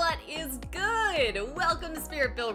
What is good? Welcome to Spirit Filled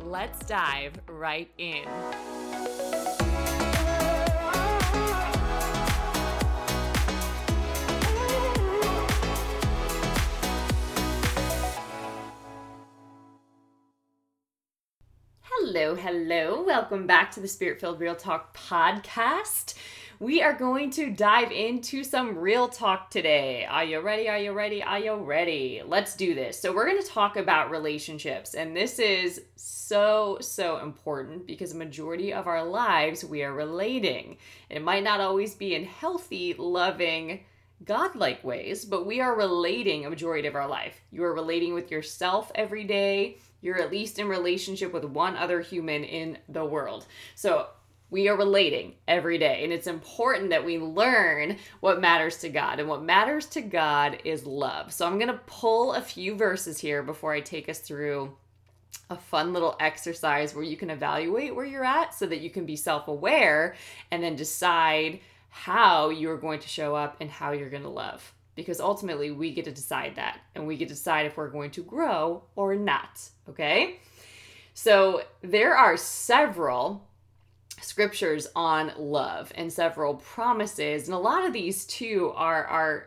let's dive right in. Hello. Welcome back to the Spirit Filled Real Talk podcast. We are going to dive into some real talk today. Are you ready? Are you ready? Are you ready? Let's do this. So we're going to talk about relationships, and this is so important because the majority of our lives we are relating. And it might not always be in healthy, loving, godlike ways, but we are relating a majority of our life. You are relating with yourself every day. You're at least in relationship with one other human in the world. So we are relating every day, and it's important that we learn what matters to God, and what matters to God is love. So I'm going to pull a few verses here before I take us through a fun little exercise where you can evaluate where you're at so that you can be self-aware and then decide how you're going to show up and how you're going to love. Because ultimately, we get to decide that, and we get to decide if we're going to grow or not, okay? So there are several scriptures on love and several promises, and a lot of these too are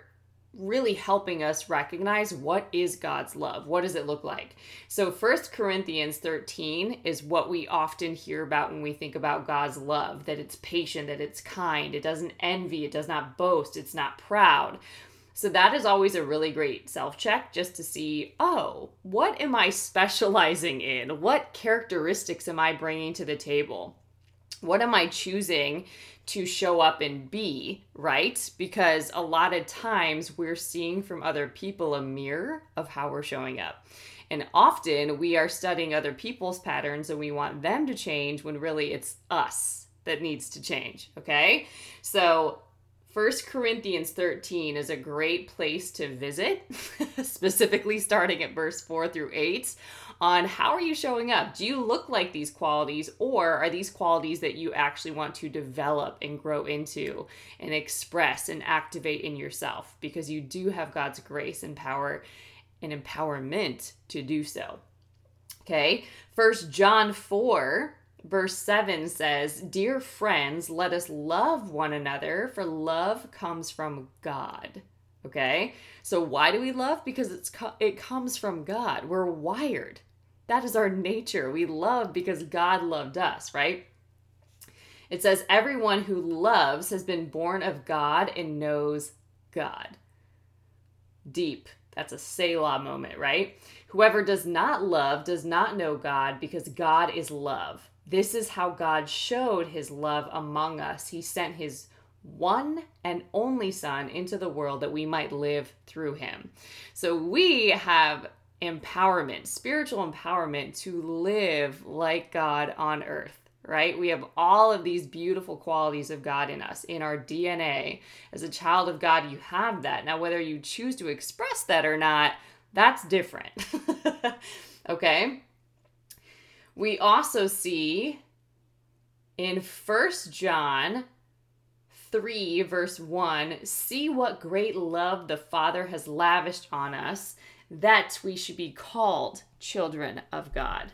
really helping us recognize what is God's love. What does it look like? So 1 Corinthians 13 is what we often hear about when we think about God's love, that it's patient, that it's kind, it doesn't envy, it does not boast, it's not proud. So that is always a really great self-check just to see, oh, what am I specializing in? What characteristics am I bringing to the table? What am I choosing to show up and be, right? Because a lot of times we're seeing from other people a mirror of how we're showing up. And often we are studying other people's patterns and we want them to change when really it's us that needs to change, okay? So 1 Corinthians 13 is a great place to visit, specifically starting at verse 4 through 8, on how are you showing up? Do you look like these qualities, or are these qualities that you actually want to develop and grow into and express and activate in yourself? Because you do have God's grace and power and empowerment to do so, okay? 1 John 4 Verse 7 says, "Dear friends, let us love one another, for love comes from God." Okay? So why do we love? Because it comes from God. We're wired. That is our nature. We love because God loved us, right? It says, "Everyone who loves has been born of God and knows God." Deep. That's a Selah moment, right? "Whoever does not love does not know God, because God is love. This is how God showed his love among us. He sent his one and only Son into the world that we might live through him." So we have empowerment, spiritual empowerment, to live like God on earth, right? We have all of these beautiful qualities of God in us, in our DNA. As a child of God, you have that. Now, whether you choose to express that or not, that's different, okay? We also see in 1 John 3, verse 1, "See what great love the Father has lavished on us, that we should be called children of God."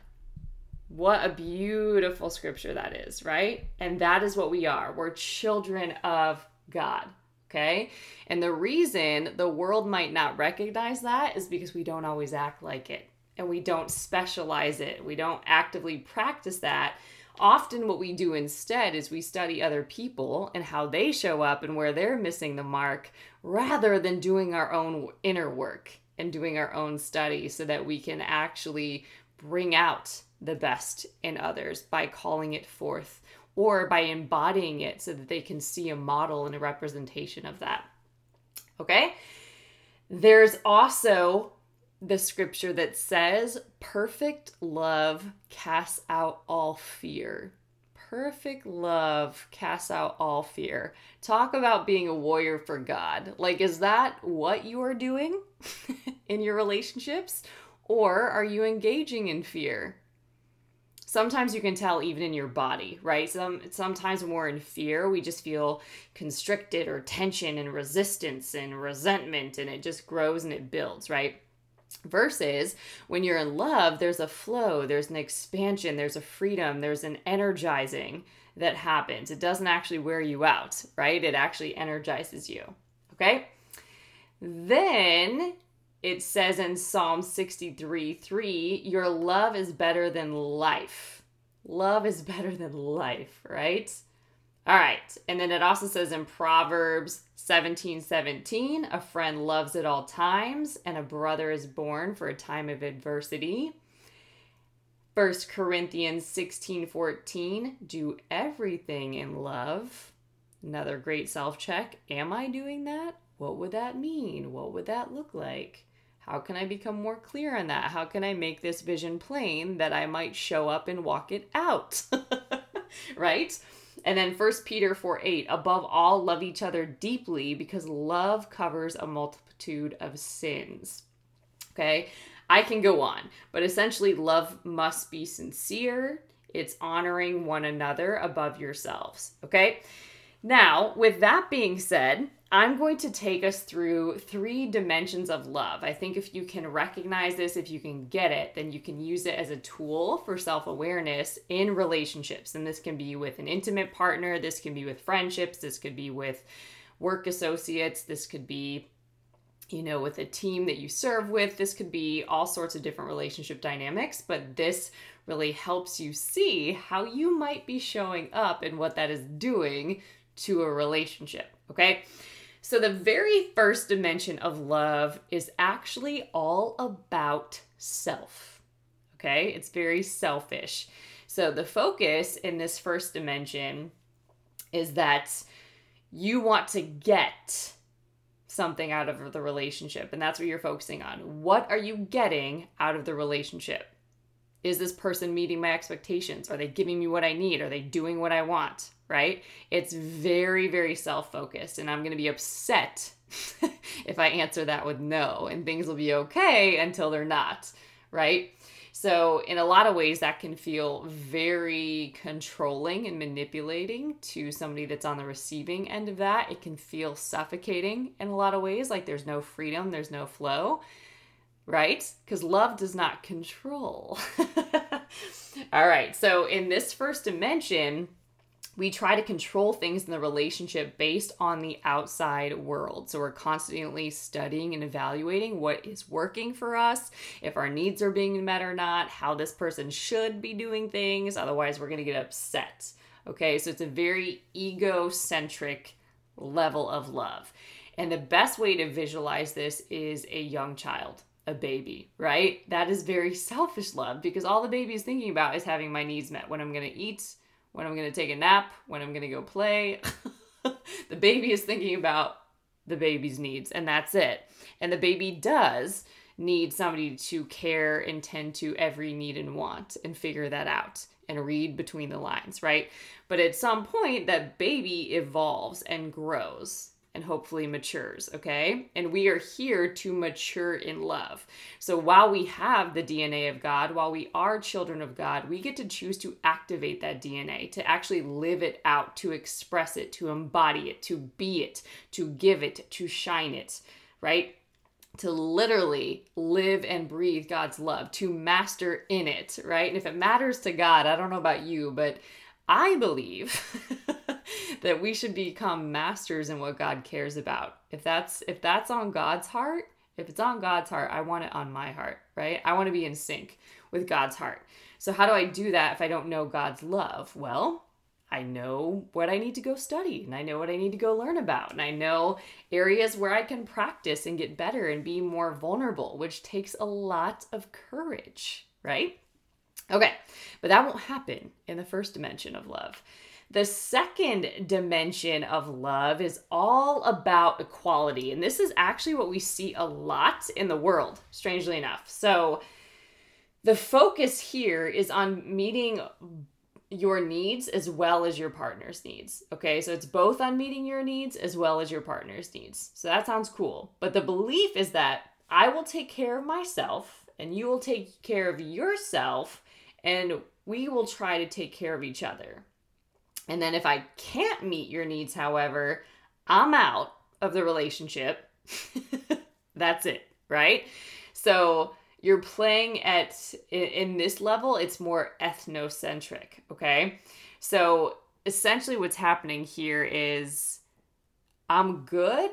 What a beautiful scripture that is, right? And that is what we are. We're children of God, okay? And the reason the world might not recognize that is because we don't always act like it. And we don't specialize it. We don't actively practice that. Often what we do instead is we study other people and how they show up and where they're missing the mark, rather than doing our own inner work and doing our own study so that we can actually bring out the best in others by calling it forth or by embodying it so that they can see a model and a representation of that. Okay? There's also the scripture that says, perfect love casts out all fear. Perfect love casts out all fear. Talk about being a warrior for God. Like, is that what you are doing in your relationships? Or are you engaging in fear? Sometimes you can tell even in your body, right? Sometimes when we're in fear, we just feel constricted or tension and resistance and resentment, and it just grows and it builds, right? Versus when you're in love, there's a flow, there's an expansion, there's a freedom, there's an energizing that happens. It doesn't actually wear you out, right? It actually energizes you, okay? Then it says in Psalm 63:3, your love is better than life. Love is better than life, right? All right. And then it also says in Proverbs 17:17, a friend loves at all times, and a brother is born for a time of adversity. 1 Corinthians 16:14, do everything in love. Another great self-check. Am I doing that? What would that mean? What would that look like? How can I become more clear on that? How can I make this vision plain that I might show up and walk it out? Right? And then 1 Peter 4:8, above all, love each other deeply because love covers a multitude of sins. Okay, I can go on, but essentially love must be sincere. It's honoring one another above yourselves. Okay, now with that being said, I'm going to take us through three dimensions of love. I think if you can recognize this, if you can get it, then you can use it as a tool for self-awareness in relationships. And this can be with an intimate partner. This can be with friendships. This could be with work associates. This could be, you know, with a team that you serve with. This could be all sorts of different relationship dynamics, but this really helps you see how you might be showing up and what that is doing to a relationship, okay? So the very first dimension of love is actually all about self, okay? It's very selfish. So the focus in this first dimension is that you want to get something out of the relationship, and that's what you're focusing on. What are you getting out of the relationship? Is this person meeting my expectations? Are they giving me what I need? Are they doing what I want? Right? It's very, very self-focused, and I'm going to be upset if I answer that with no, and things will be okay until they're not, right? So in a lot of ways, that can feel very controlling and manipulating to somebody that's on the receiving end of that. It can feel suffocating in a lot of ways, like there's no freedom, there's no flow, right? Because love does not control. All right. So in this first dimension, we try to control things in the relationship based on the outside world. So we're constantly studying and evaluating what is working for us, if our needs are being met or not, how this person should be doing things. Otherwise, we're going to get upset. Okay, so it's a very egocentric level of love. And the best way to visualize this is a young child, a baby, right? That is very selfish love, because all the baby is thinking about is having my needs met, when I'm going to eat, when I'm going to take a nap, when I'm going to go play. The baby is thinking about the baby's needs, and that's it. And the baby does need somebody to care and tend to every need and want and figure that out and read between the lines, right? But at some point, that baby evolves and grows and hopefully matures, okay? And we are here to mature in love. So while we have the DNA of God, while we are children of God, we get to choose to activate that DNA, to actually live it out, to express it, to embody it, to be it, to give it, to shine it, right? To literally live and breathe God's love, to master in it, right? And if it matters to God, I don't know about you, but I believe that we should become masters in what God cares about. If that's on God's heart, if it's on God's heart, I want it on my heart, right? I want to be in sync with God's heart. So how do I do that if I don't know God's love? Well, I know what I need to go study, and I know what I need to go learn about, and I know areas where I can practice and get better and be more vulnerable, which takes a lot of courage, right? Okay, but that won't happen in the first dimension of love. The second dimension of love is all about equality. And this is actually what we see a lot in the world, strangely enough. So the focus here is on meeting your needs as well as your partner's needs. Okay, so it's both on meeting your needs as well as your partner's needs. So that sounds cool. But the belief is that I will take care of myself and you will take care of yourself and we will try to take care of each other. And then if I can't meet your needs, however, I'm out of the relationship. That's it, right? So you're playing at, in this level, it's more ethnocentric, okay? So essentially what's happening here is I'm good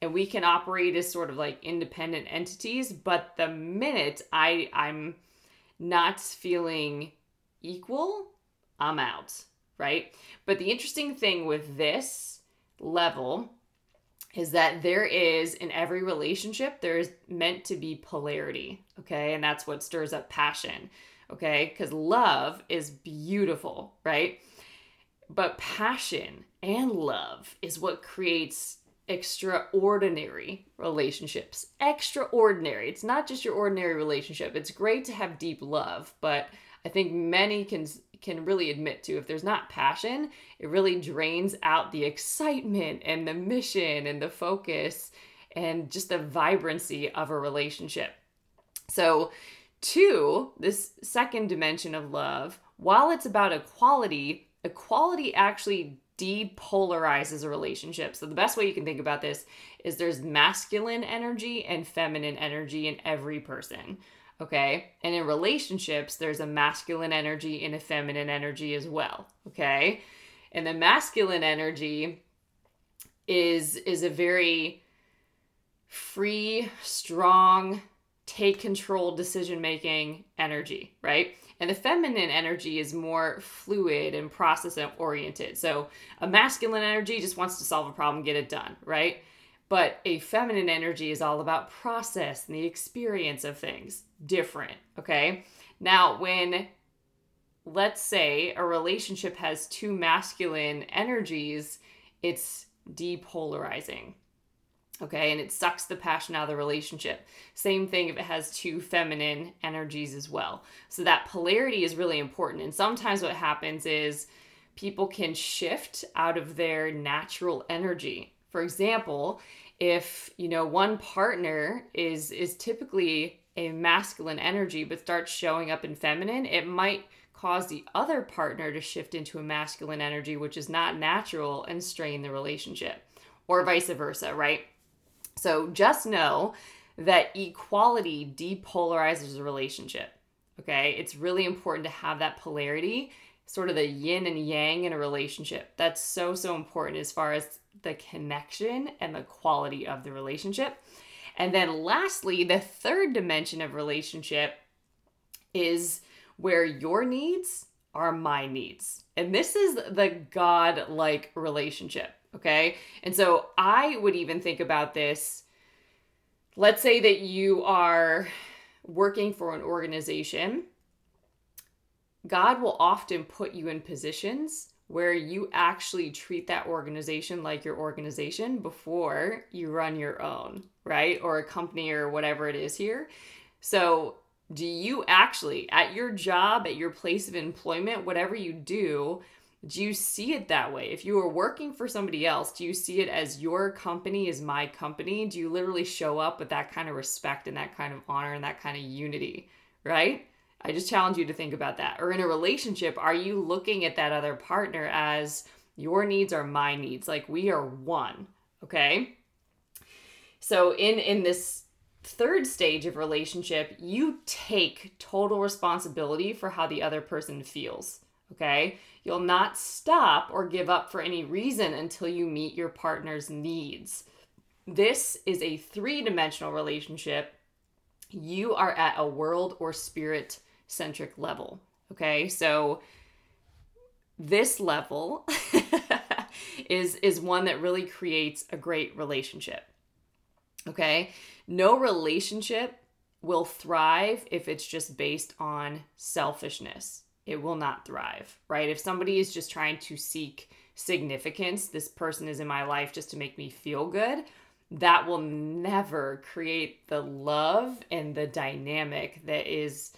and we can operate as sort of like independent entities, but the minute I'm not feeling equal, I'm out, right? But the interesting thing with this level is that there is, in every relationship, there is meant to be polarity, okay? And that's what stirs up passion, okay? Because love is beautiful, right? But passion and love is what creates extraordinary relationships. Extraordinary. It's not just your ordinary relationship. It's great to have deep love, but I think many can really admit to, if there's not passion, it really drains out the excitement and the mission and the focus and just the vibrancy of a relationship. So two, this second dimension of love, while it's about equality, equality actually depolarizes a relationship. So the best way you can think about this is there's masculine energy and feminine energy in every person. Okay. And in relationships, there's a masculine energy and a feminine energy as well. Okay. And the masculine energy is a very free, strong, take control, decision-making energy, right? And the feminine energy is more fluid and process-oriented. So a masculine energy just wants to solve a problem, get it done, right? But a feminine energy is all about process and the experience of things. Different, okay? Now, when, let's say, a relationship has two masculine energies, it's depolarizing, okay? And it sucks the passion out of the relationship. Same thing if it has two feminine energies as well. So that polarity is really important. And sometimes what happens is people can shift out of their natural energy. For example, if, you know, one partner is typically a masculine energy but starts showing up in feminine, it might cause the other partner to shift into a masculine energy, which is not natural, and strain the relationship, or vice versa, right? So just know that equality depolarizes a relationship, okay? It's really important to have that polarity, sort of the yin and yang in a relationship. That's so, so important as far as the connection and the quality of the relationship. And then lastly, the third dimension of relationship is where your needs are my needs. And this is the God-like relationship, okay? And so I would even think about this. Let's say that you are working for an organization. God will often put you in positions where you actually treat that organization like your organization before you run your own, right? Or a company or whatever it is here. So do you actually, at your job, at your place of employment, whatever you do you see it that way? If you are working for somebody else, do you see it as your company is my company? Do you literally show up with that kind of respect and that kind of honor and that kind of unity, right? I just challenge you to think about that. Or in a relationship, are you looking at that other partner as your needs are my needs? Like we are one, okay? So in this third stage of relationship, you take total responsibility for how the other person feels, okay? You'll not stop or give up for any reason until you meet your partner's needs. This is a three-dimensional relationship. You are at a world or spirit centric level, okay? So this level is one that really creates a great relationship, okay? No relationship will thrive if it's just based on selfishness, it will not thrive, right? If somebody is just trying to seek significance, this person is in my life just to make me feel good, that will never create the love and the dynamic that is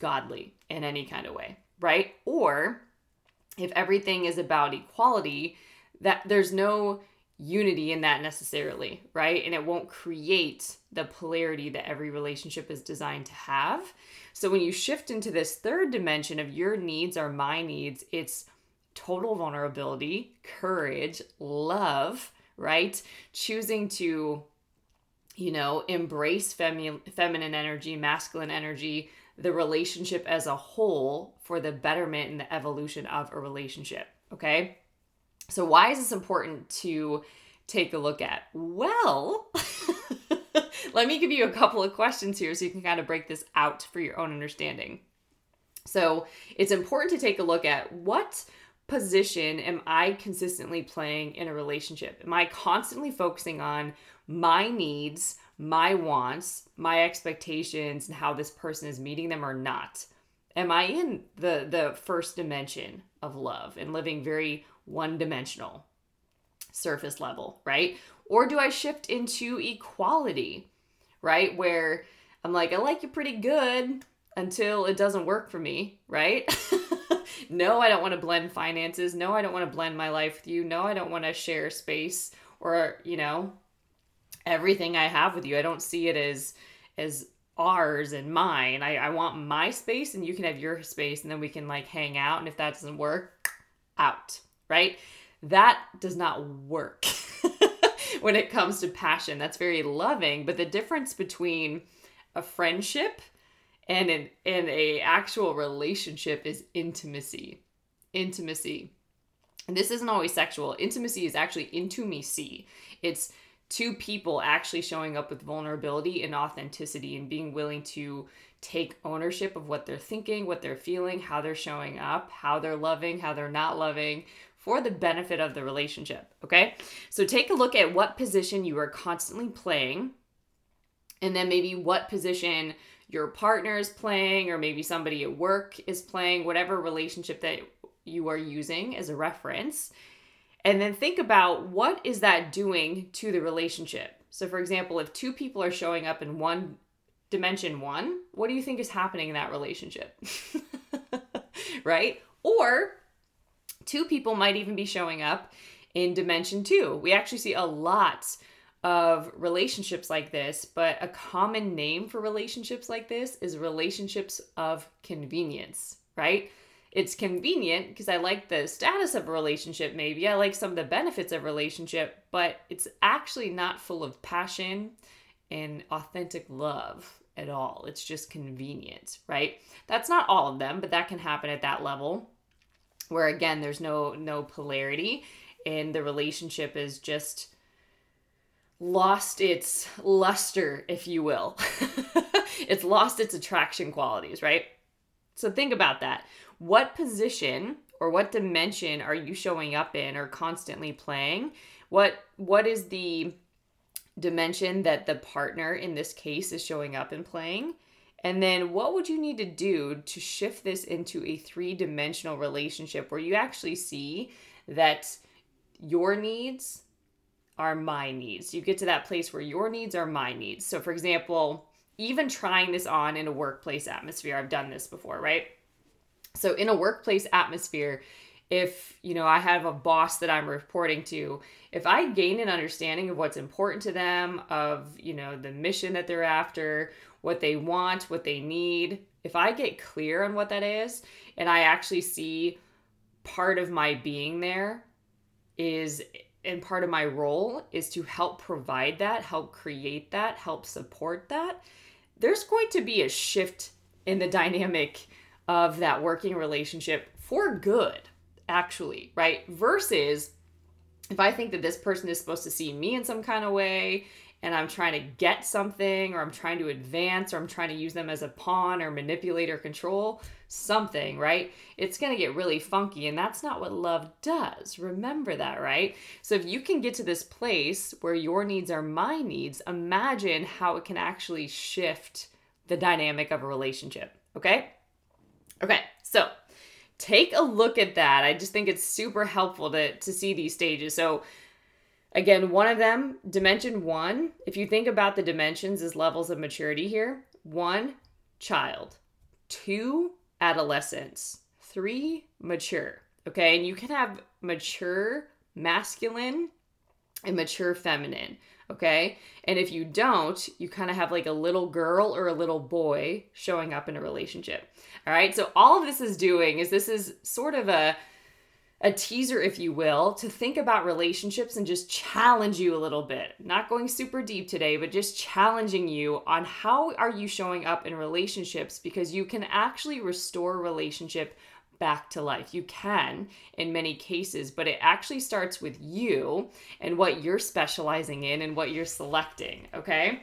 godly in any kind of way, right? Or if everything is about equality, that there's no unity in that necessarily, right? And it won't create the polarity that every relationship is designed to have. So when you shift into this third dimension of your needs are my needs, it's total vulnerability, courage, love, right? Choosing to, you know, embrace feminine energy, masculine energy, the relationship as a whole for the betterment and the evolution of a relationship, okay? So why is this important to take a look at? Well, let me give you a couple of questions here so you can kind of break this out for your own understanding. So it's important to take a look at what position am I consistently playing in a relationship? Am I constantly focusing on my needs, my wants, my expectations, and how this person is meeting them or not? Am I in the first dimension of love and living very one-dimensional, surface level, right? Or do I shift into equality, right? Where I'm like, I like you pretty good until it doesn't work for me, right? No, I don't want to blend finances. No, I don't want to blend my life with you. No, I don't want to share space or, you know, everything I have with you. I don't see it as ours and mine. I want my space and you can have your space and then we can like hang out. And if that doesn't work, out. Right? That does not work when it comes to passion. That's very loving. But the difference between a friendship and an actual relationship is intimacy. Intimacy. And this isn't always sexual. Intimacy is actually intimacy. It's two people actually showing up with vulnerability and authenticity and being willing to take ownership of what they're thinking, what they're feeling, how they're showing up, how they're loving, how they're not loving, for the benefit of the relationship, okay? So take a look at what position you are constantly playing, and then maybe what position your partner is playing, or maybe somebody at work is playing, whatever relationship that you are using as a reference. And then think about what is that doing to the relationship. So for example, if two people are showing up in one dimension one, what do you think is happening in that relationship? Right? Or two people might even be showing up in dimension two. We actually see a lot of relationships like this, but a common name for relationships like this is relationships of convenience, right? It's convenient because I like the status of a relationship, maybe. I like some of the benefits of a relationship, but it's actually not full of passion and authentic love at all. It's just convenient, right? That's not all of them, but that can happen at that level, where again, there's no polarity and the relationship is just lost its luster, if you will. It's lost its attraction qualities, right? So think about that. What position or what dimension are you showing up in or constantly playing? What is the dimension that the partner in this case is showing up and playing? And then what would you need to do to shift this into a three-dimensional relationship where you actually see that your needs are my needs? You get to that place where your needs are my needs. So for example, even trying this on in a workplace atmosphere, I've done this before, right? So in a workplace atmosphere, if, you know, I have a boss that I'm reporting to, if I gain an understanding of what's important to them, of, you know, the mission that they're after, what they want, what they need, if I get clear on what that is, and I actually see part of my being there is, and part of my role is to help provide that, help create that, help support that, there's going to be a shift in the dynamic of that working relationship for good, actually, right? Versus if I think that this person is supposed to see me in some kind of way and I'm trying to get something, or I'm trying to advance, or I'm trying to use them as a pawn or manipulate or control something, right? It's going to get really funky, and that's not what love does. Remember that, right? So if you can get to this place where your needs are my needs, imagine how it can actually shift the dynamic of a relationship, okay? Okay, so take a look at that. I just think it's super helpful to see these stages. So again, one of them, dimension one, if you think about the dimensions as levels of maturity here, 1, child, 2, adolescence, 3, mature. Okay, and you can have mature masculine and mature feminine. Okay, and if you don't, you kind of have like a little girl or a little boy showing up in a relationship. All right, so all of this is doing is this is sort of a teaser, if you will, to think about relationships and just challenge you a little bit. Not going super deep today, but just challenging you on how are you showing up in relationships, because you can actually restore relationship back to life. You can in many cases, but it actually starts with you and what you're specializing in and what you're selecting. Okay.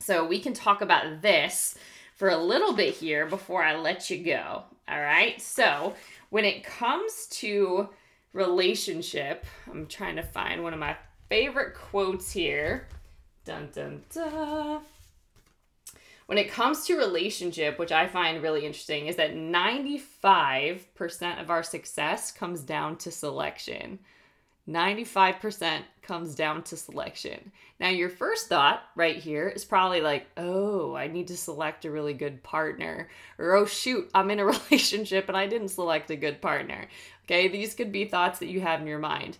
So we can talk about this for a little bit here before I let you go. All right. So when it comes to relationship, I'm trying to find one of my favorite quotes here. Dun, dun, dun. When it comes to relationship, which I find really interesting, is that 95% of our success comes down to selection. 95% comes down to selection. Now, your first thought right here is probably like, oh, I need to select a really good partner. Or, oh, shoot, I'm in a relationship and I didn't select a good partner. Okay, these could be thoughts that you have in your mind.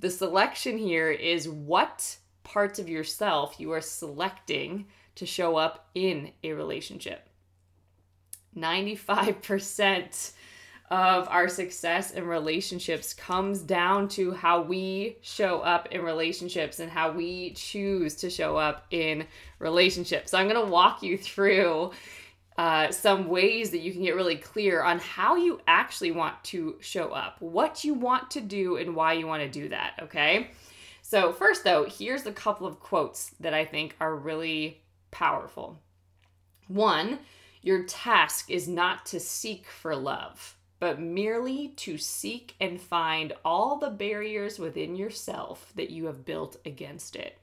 The selection here is what parts of yourself you are selecting to show up in a relationship. 95% of our success in relationships comes down to how we show up in relationships and how we choose to show up in relationships. So I'm going to walk you through some ways that you can get really clear on how you actually want to show up, what you want to do and why you want to do that, okay? So first though, here's a couple of quotes that I think are really powerful. 1, your task is not to seek for love, but merely to seek and find all the barriers within yourself that you have built against it.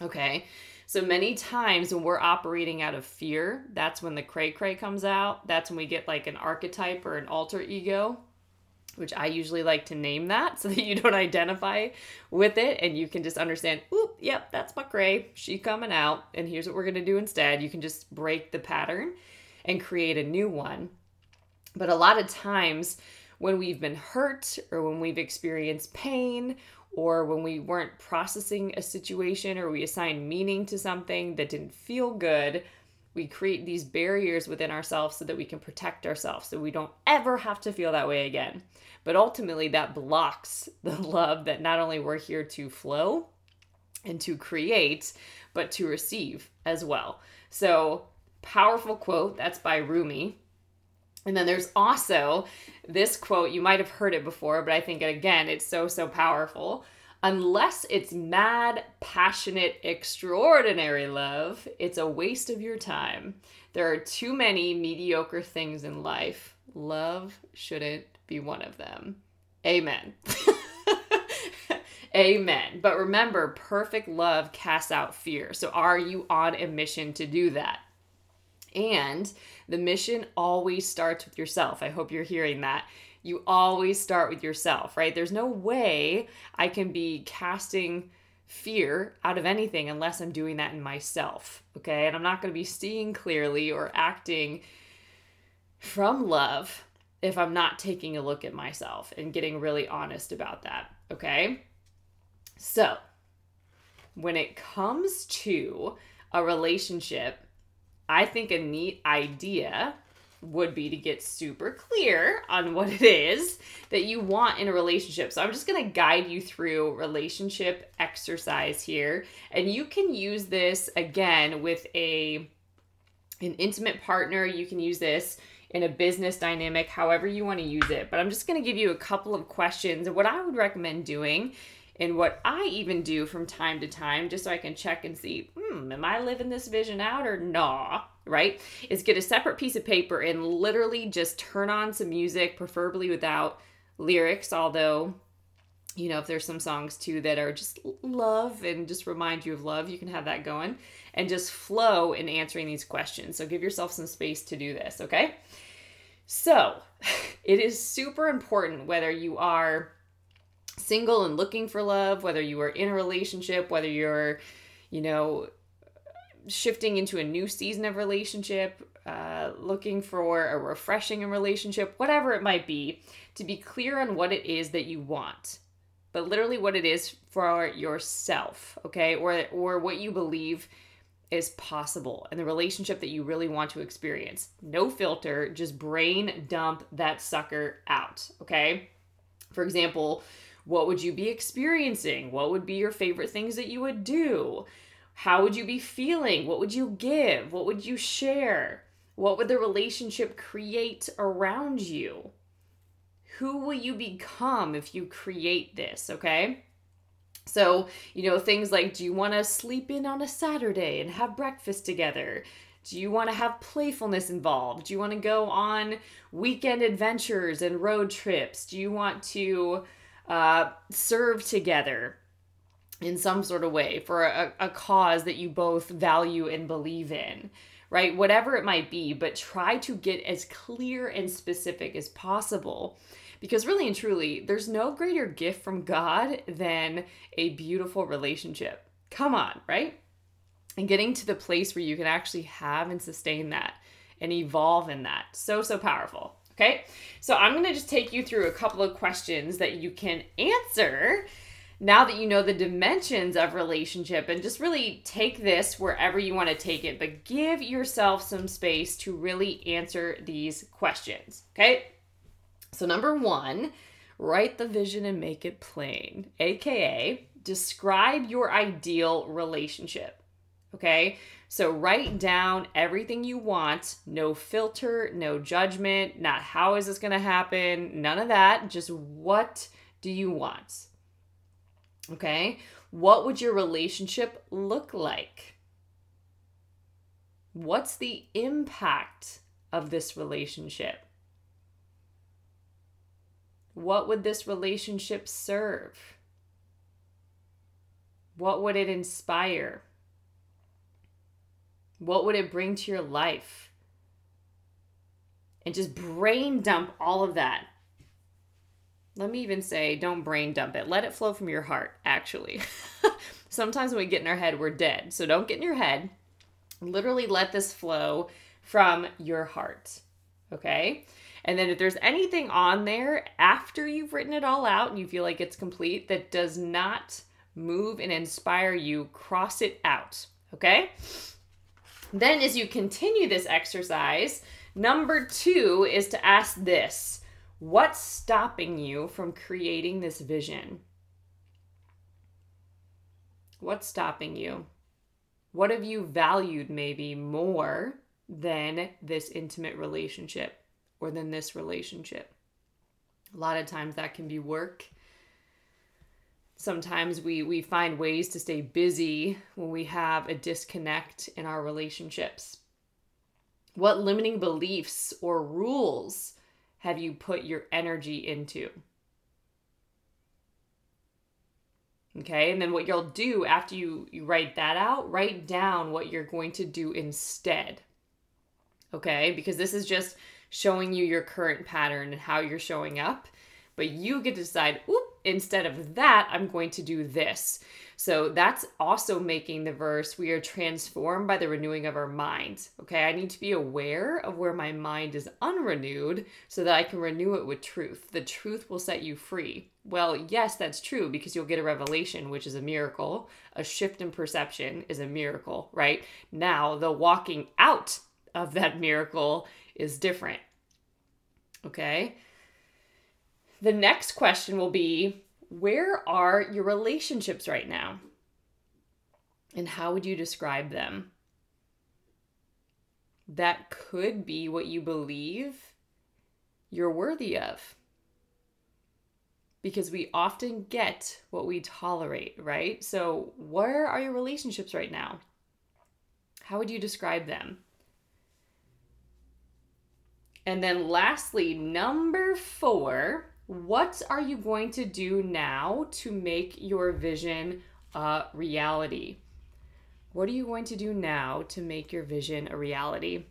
Okay, so many times when we're operating out of fear, that's when the cray-cray comes out. That's when we get like an archetype or an alter ego, which I usually like to name that so that you don't identify with it and you can just understand, oop, yep, that's my cray, she coming out, and here's what we're gonna do instead. You can just break the pattern and create a new one. But a lot of times when we've been hurt or when we've experienced pain or when we weren't processing a situation or we assigned meaning to something that didn't feel good, we create these barriers within ourselves so that we can protect ourselves so we don't ever have to feel that way again. But ultimately that blocks the love that not only we're here to flow and to create, but to receive as well. So powerful quote, that's by Rumi. And then there's also this quote, you might have heard it before, but I think again, it's so, so powerful. Unless it's mad, passionate, extraordinary love, it's a waste of your time. There are too many mediocre things in life. Love shouldn't be one of them. Amen. Amen. But remember, perfect love casts out fear. So are you on a mission to do that? And the mission always starts with yourself. I hope you're hearing that. You always start with yourself, right? There's no way I can be casting fear out of anything unless I'm doing that in myself, okay? And I'm not going to be seeing clearly or acting from love if I'm not taking a look at myself and getting really honest about that, okay? So when it comes to a relationship, I think a neat idea would be to get super clear on what it is that you want in a relationship. So I'm just going to guide you through relationship exercise here. And you can use this again with an intimate partner. You can use this in a business dynamic, however you want to use it. But I'm just going to give you a couple of questions. What I would recommend doing and what I even do from time to time, just so I can check and see, am I living this vision out or nah? Right? Is get a separate piece of paper and literally just turn on some music, preferably without lyrics. Although, you know, if there's some songs too that are just love and just remind you of love, you can have that going and just flow in answering these questions. So give yourself some space to do this. Okay. So It is super important, whether you are single and looking for love, whether you are in a relationship, whether you're, you know, shifting into a new season of relationship, looking for a refreshing relationship, whatever it might be, to be clear on what it is that you want, but literally what it is for yourself, okay? Or what you believe is possible and the relationship that you really want to experience. No filter, just brain dump that sucker out, okay? For example, what would you be experiencing? What would be your favorite things that you would do? How would you be feeling? What would you give? What would you share? What would the relationship create around you? Who will you become if you create this, okay? So, you know, things like, do you want to sleep in on a Saturday and have breakfast together? Do you want to have playfulness involved? Do you want to go on weekend adventures and road trips? Do you want to serve together in some sort of way for a cause that you both value and believe in? Right? Whatever it might be, but try to get as clear and specific as possible, because really and truly, there's no greater gift from God than a beautiful relationship. Come on, right? And getting to the place where you can actually have and sustain that and evolve in that. So powerful. Okay. So I'm going to just take you through a couple of questions that you can answer now that you know the dimensions of relationship, and just really take this wherever you want to take it, but give yourself some space to really answer these questions, okay? So number one, write the vision and make it plain, aka describe your ideal relationship, okay? So write down everything you want, no filter, no judgment, not how is this going to happen, none of that, just what do you want? Okay, what would your relationship look like? What's the impact of this relationship? What would this relationship serve? What would it inspire? What would it bring to your life? And just brain dump all of that. Let me even say, don't brain dump it. Let it flow from your heart, actually. Sometimes when we get in our head, we're dead. So don't get in your head. Literally let this flow from your heart, okay? And then if there's anything on there after you've written it all out and you feel like it's complete that does not move and inspire you, cross it out, okay? Then as you continue this exercise, number two is to ask this. What's stopping you from creating this vision? What's stopping you? What have you valued maybe more than this intimate relationship or than this relationship? A lot of times that can be work. Sometimes we find ways to stay busy when we have a disconnect in our relationships. What limiting beliefs or rules have you put your energy into? Okay, and then what you'll do after you write that out, write down what you're going to do instead. Okay, because this is just showing you your current pattern and how you're showing up, but you get to decide, instead of that, I'm going to do this. So that's also making the verse, we are transformed by the renewing of our minds. Okay, I need to be aware of where my mind is unrenewed so that I can renew it with truth. The truth will set you free. Well, yes, that's true, because you'll get a revelation, which is a miracle. A shift in perception is a miracle, right? Now, the walking out of that miracle is different. Okay? The next question will be, where are your relationships right now? And how would you describe them? That could be what you believe you're worthy of. Because we often get what we tolerate, right? So where are your relationships right now? How would you describe them? And then lastly, number four, what are you going to do now to make your vision a reality? What are you going to do now to make your vision a reality?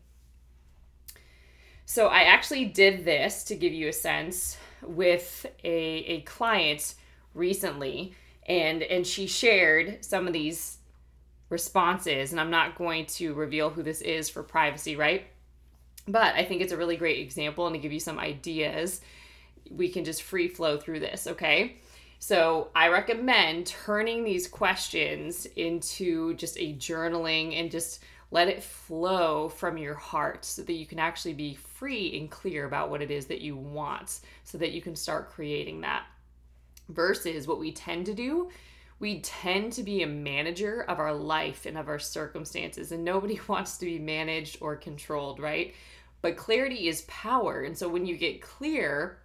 So I actually did this, to give you a sense, with a client recently, and she shared some of these responses, and I'm not going to reveal who this is for privacy, right? But I think it's a really great example, and to give you some ideas, we can just free flow through this, okay? So I recommend turning these questions into just a journaling and just let it flow from your heart so that you can actually be free and clear about what it is that you want, so that you can start creating that. Versus what we tend to do, we tend to be a manager of our life and of our circumstances, and nobody wants to be managed or controlled, right? But clarity is power. And so when you get clear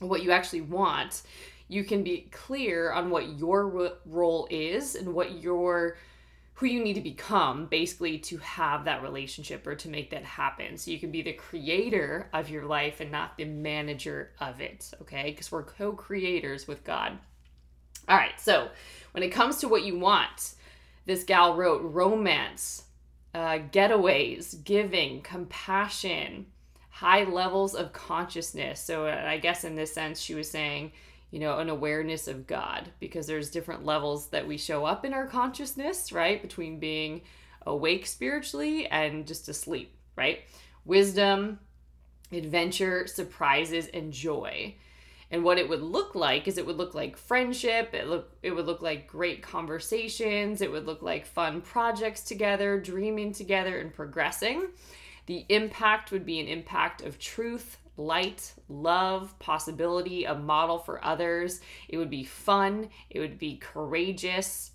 on what you actually want, you can be clear on what your role is and what your who you need to become, basically, to have that relationship or to make that happen. So you can be the creator of your life and not the manager of it, okay? Because we're co-creators with God. All right, so when it comes to what you want, this gal wrote romance, getaways, giving, compassion, high levels of consciousness. So I guess in this sense, she was saying, you know, an awareness of God, because there's different levels that we show up in our consciousness, right? Between being awake spiritually and just asleep, right? Wisdom, adventure, surprises, and joy. And what it would look like is it would look like friendship, it would look like great conversations, it would look like fun projects together, dreaming together, and progressing. The impact would be an impact of truth, light, love, possibility, a model for others. It would be fun. It would be courageous.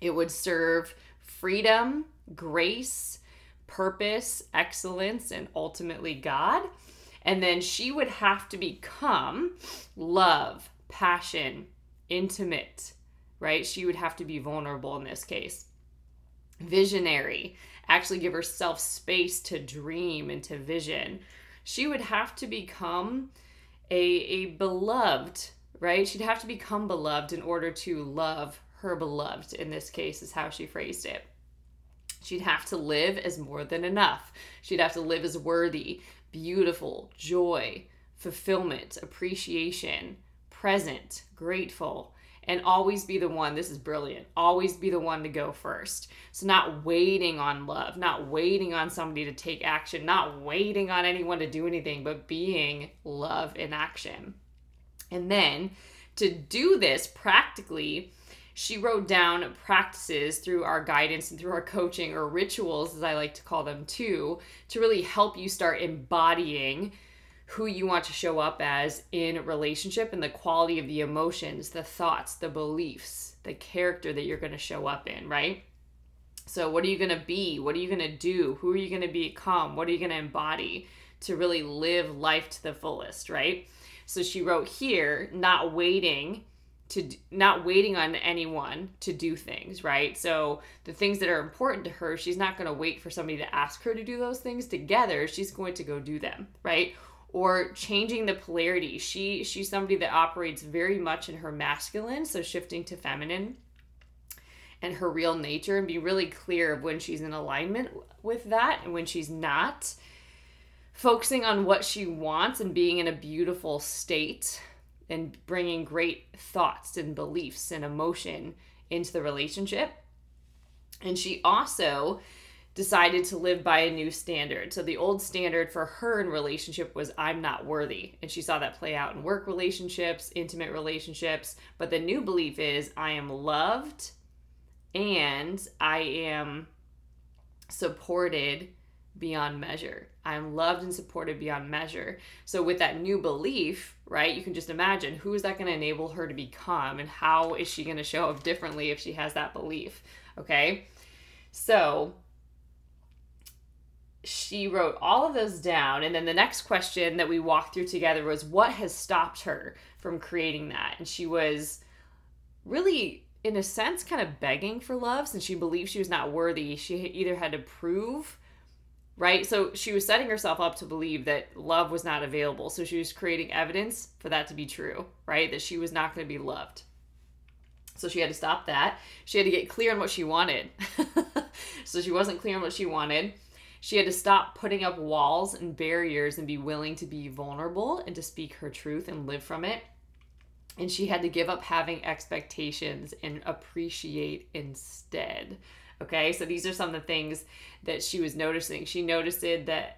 It would serve freedom, grace, purpose, excellence, and ultimately God. And then she would have to become love, passion, intimate, right? She would have to be vulnerable in this case. Visionary, actually give herself space to dream and to vision. She would have to become a beloved, right? She'd have to become beloved in order to love her beloved, in this case, is how she phrased it. She'd have to live as more than enough. She'd have to live as worthy, beautiful, joy, fulfillment, appreciation, present, grateful, and always be the one, this is brilliant, always be the one to go first. So not waiting on love, not waiting on somebody to take action, not waiting on anyone to do anything, but being love in action. And then to do this practically, she wrote down practices through our guidance and through our coaching, or rituals, as I like to call them too, to really help you start embodying who you want to show up as in relationship, and the quality of the emotions, the thoughts, the beliefs, the character that you're going to show up in, right? So what are you going to be? What are you going to do? Who are you going to become? What are you going to embody to really live life to the fullest, right? So she wrote here, not waiting on anyone to do things, right? So the things that are important to her, she's not going to wait for somebody to ask her to do those things together. She's going to go do them, right? Or changing the polarity. She's somebody that operates very much in her masculine, so shifting to feminine and her real nature, and be really clear of when she's in alignment with that and when she's not. Focusing on what she wants and being in a beautiful state and bringing great thoughts and beliefs and emotion into the relationship. And she also decided to live by a new standard. So the old standard for her in relationship was, I'm not worthy. And she saw that play out in work relationships, intimate relationships. But the new belief is, I am loved and I am supported beyond measure. I am loved and supported beyond measure. So with that new belief, right, you can just imagine, who is that going to enable her to become, and how is she going to show up differently if she has that belief? Okay. So she wrote all of those down, and then the next question that we walked through together was, what has stopped her from creating that? And she was really, in a sense, kind of begging for love, since she believed she was not worthy. She either had to prove, right? So she was setting herself up to believe that love was not available. So she was creating evidence for that to be true, right? That she was not going to be loved. So she had to stop that. She had to get clear on what she wanted. So she wasn't clear on what she wanted. She had to stop putting up walls and barriers and be willing to be vulnerable and to speak her truth and live from it. And she had to give up having expectations and appreciate instead. Okay, so these are some of the things that she was noticing. She noticed that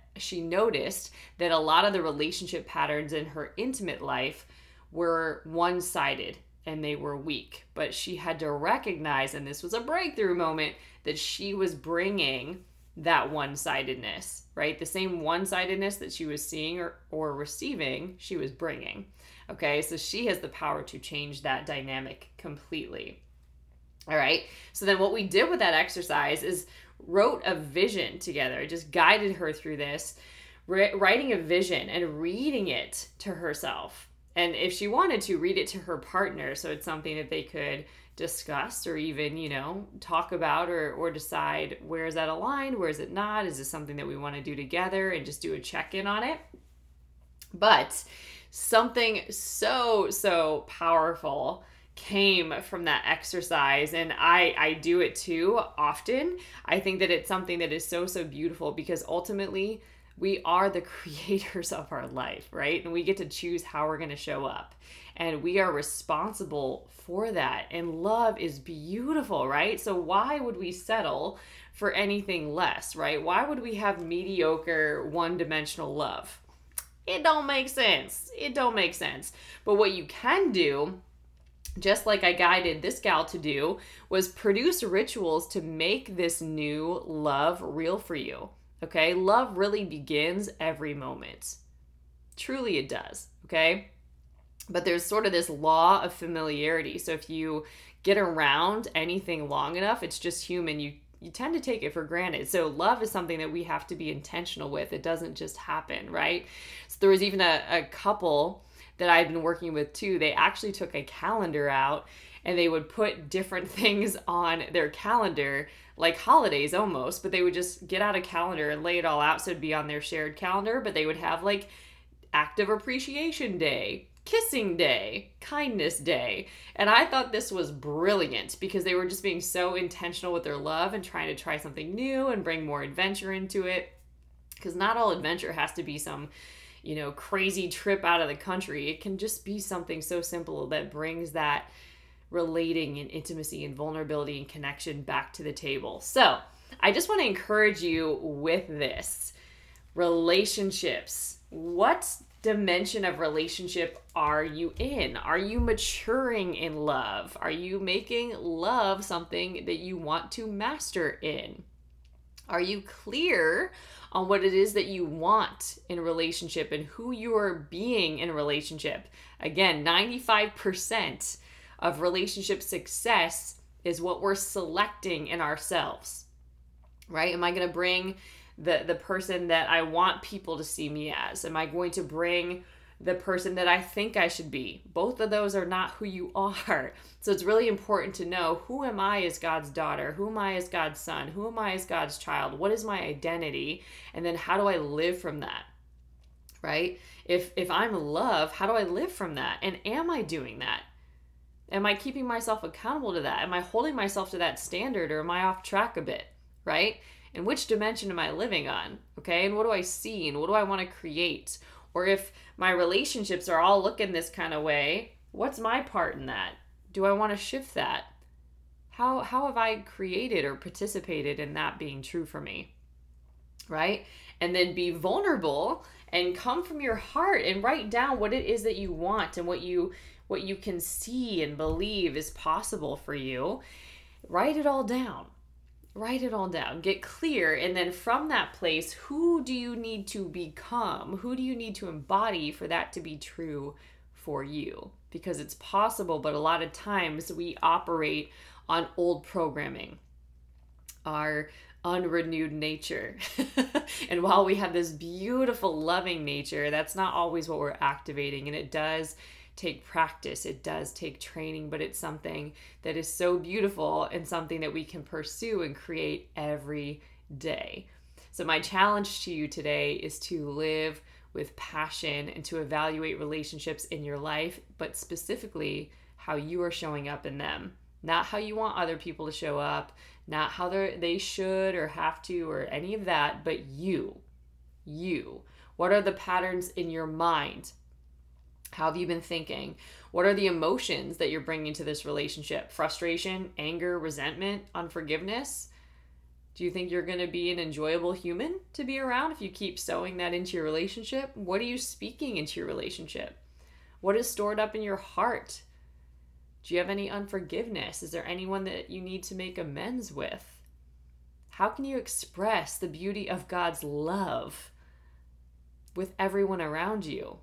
a lot of the relationship patterns in her intimate life were one-sided and they were weak. But she had to recognize, and this was a breakthrough moment, that she was bringing that one-sidedness, right? The same one-sidedness that she was seeing or receiving, she was bringing. Okay, so she has the power to change that dynamic completely. All right, so then what we did with that exercise is wrote a vision together. I just guided her through this, writing a vision and reading it to herself. And if she wanted to, read it to her partner. So it's something that they could discuss or even, talk about or decide, where is that aligned? Where is it not? Is this something that we want to do together, and just do a check-in on it? But something so, so powerful came from that exercise, and I do it too often. I think that it's something that is so, so beautiful, because ultimately we are the creators of our life, right? And we get to choose how we're going to show up, and we are responsible for that. And love is beautiful, right? So why would we settle for anything less, right? Why would we have mediocre, one-dimensional love? It don't make sense. It don't make sense. But what you can do, just like I guided this gal to do, was produce rituals to make this new love real for you. Okay? Love really begins every moment. Truly it does. Okay? But there's sort of this law of familiarity. So if you get around anything long enough, it's just human. You tend to take it for granted. So love is something that we have to be intentional with. It doesn't just happen, right? So there was even a couple that I've been working with too. They actually took a calendar out, and they would put different things on their calendar, like holidays almost, but they would just get out a calendar and lay it all out, so it'd be on their shared calendar. But they would have like Active Appreciation Day, Kissing Day, Kindness Day. And I thought this was brilliant, because they were just being so intentional with their love and trying to try something new and bring more adventure into it. Because not all adventure has to be some, crazy trip out of the country. It can just be something so simple that brings that relating and intimacy and vulnerability and connection back to the table. So I just want to encourage you with this. Relationships. What dimension of relationship are you in? Are you maturing in love? Are you making love something that you want to master in? Are you clear on what it is that you want in relationship and who you are being in relationship? Again, 95% of relationship success is what we're selecting in ourselves, right? Am I going to bring the person that I want people to see me as? Am I going to bring the person that I think I should be? Both of those are not who you are. So it's really important to know, who am I as God's daughter? Who am I as God's son? Who am I as God's child? What is my identity? And then how do I live from that, right? If I'm love, how do I live from that? And am I doing that? Am I keeping myself accountable to that? Am I holding myself to that standard, or am I off track a bit, right? And which dimension am I living on? Okay, and what do I see, and what do I want to create? Or if my relationships are all looking this kind of way, what's my part in that? Do I want to shift that? How have I created or participated in that being true for me, right? And then be vulnerable and come from your heart and write down what it is that you want and what you can see and believe is possible for you. Write it all down. Write it all down. Get clear. And then from that place, who do you need to become? Who do you need to embody for that to be true for you? Because it's possible, but a lot of times we operate on old programming, our unrenewed nature. And while we have this beautiful, loving nature, that's not always what we're activating. And it does take practice. It does take training, but it's something that is so beautiful and something that we can pursue and create every day. So my challenge to you today is to live with passion and to evaluate relationships in your life, but specifically how you are showing up in them. not how you want other people to show up, not how they should or have to or any of that, but you. What are the patterns in your mind? How have you been thinking? What are the emotions that you're bringing to this relationship? Frustration, anger, resentment, unforgiveness? Do you think you're going to be an enjoyable human to be around if you keep sowing that into your relationship? What are you speaking into your relationship? What is stored up in your heart? Do you have any unforgiveness? Is there anyone that you need to make amends with? How can you express the beauty of God's love with everyone around you?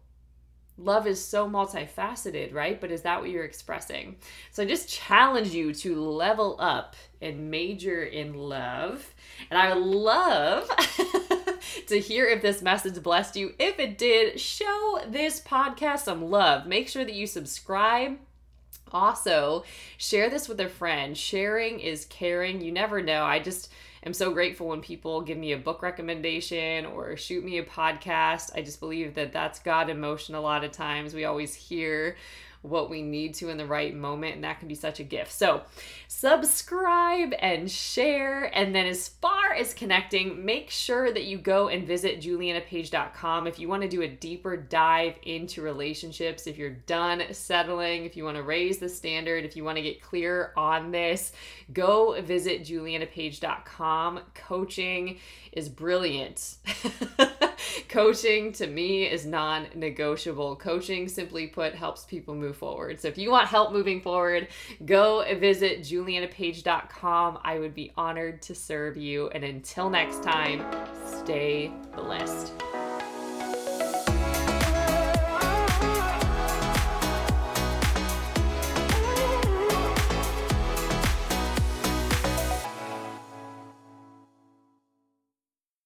Love is so multifaceted, right? But is that what you're expressing? So I just challenge you to level up and major in love. And I would love to hear if this message blessed you. If it did, show this podcast some love. Make sure that you subscribe. Also, share this with a friend. Sharing is caring. You never know. I just am so grateful when people give me a book recommendation or shoot me a podcast. I just believe that that's God in motion a lot of times. We always hear what we need to in the right moment, and that can be such a gift. So subscribe and share, and then as far as connecting, make sure that you go and visit julianapage.com if you want to do a deeper dive into relationships, if you're done settling, if you want to raise the standard, if you want to get clear on this, go visit julianapage.com. Coaching is brilliant. Coaching to me is non-negotiable. Coaching, simply put, helps people move forward. So if you want help moving forward, go visit julianapage.com. I would be honored to serve you. And until next time, stay blessed.